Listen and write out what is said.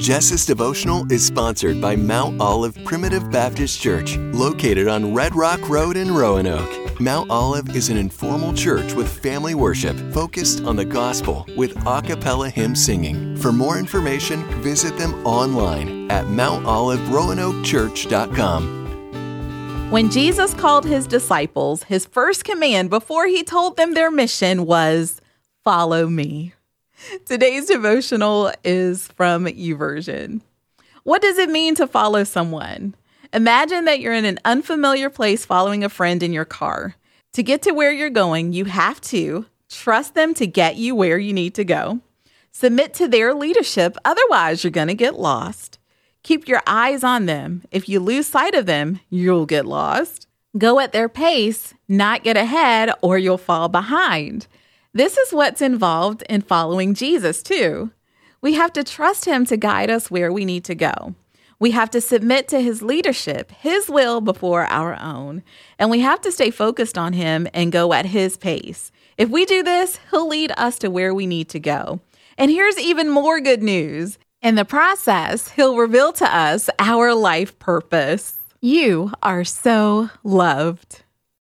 Jess's devotional is sponsored by Mount Olive Primitive Baptist Church, located on Red Rock Road in Roanoke. Mount Olive is an informal church with family worship focused on the gospel with a cappella hymn singing. For more information, visit them online at mountoliveroanokechurch.com. When Jesus called his disciples, his first command before he told them their mission was, "Follow me." Today's devotional is from YouVersion. What does it mean to follow someone? Imagine that you're in an unfamiliar place following a friend in your car. To get to where you're going, you have to trust them to get you where you need to go. Submit to their leadership, otherwise you're going to get lost. Keep your eyes on them. If you lose sight of them, you'll get lost. Go at their pace, not get ahead, or you'll fall behind. This is what's involved in following Jesus, too. We have to trust him to guide us where we need to go. We have to submit to his leadership, his will before our own, and we have to stay focused on him and go at his pace. If we do this, he'll lead us to where we need to go. And here's even more good news. In the process, he'll reveal to us our life purpose. You are so loved.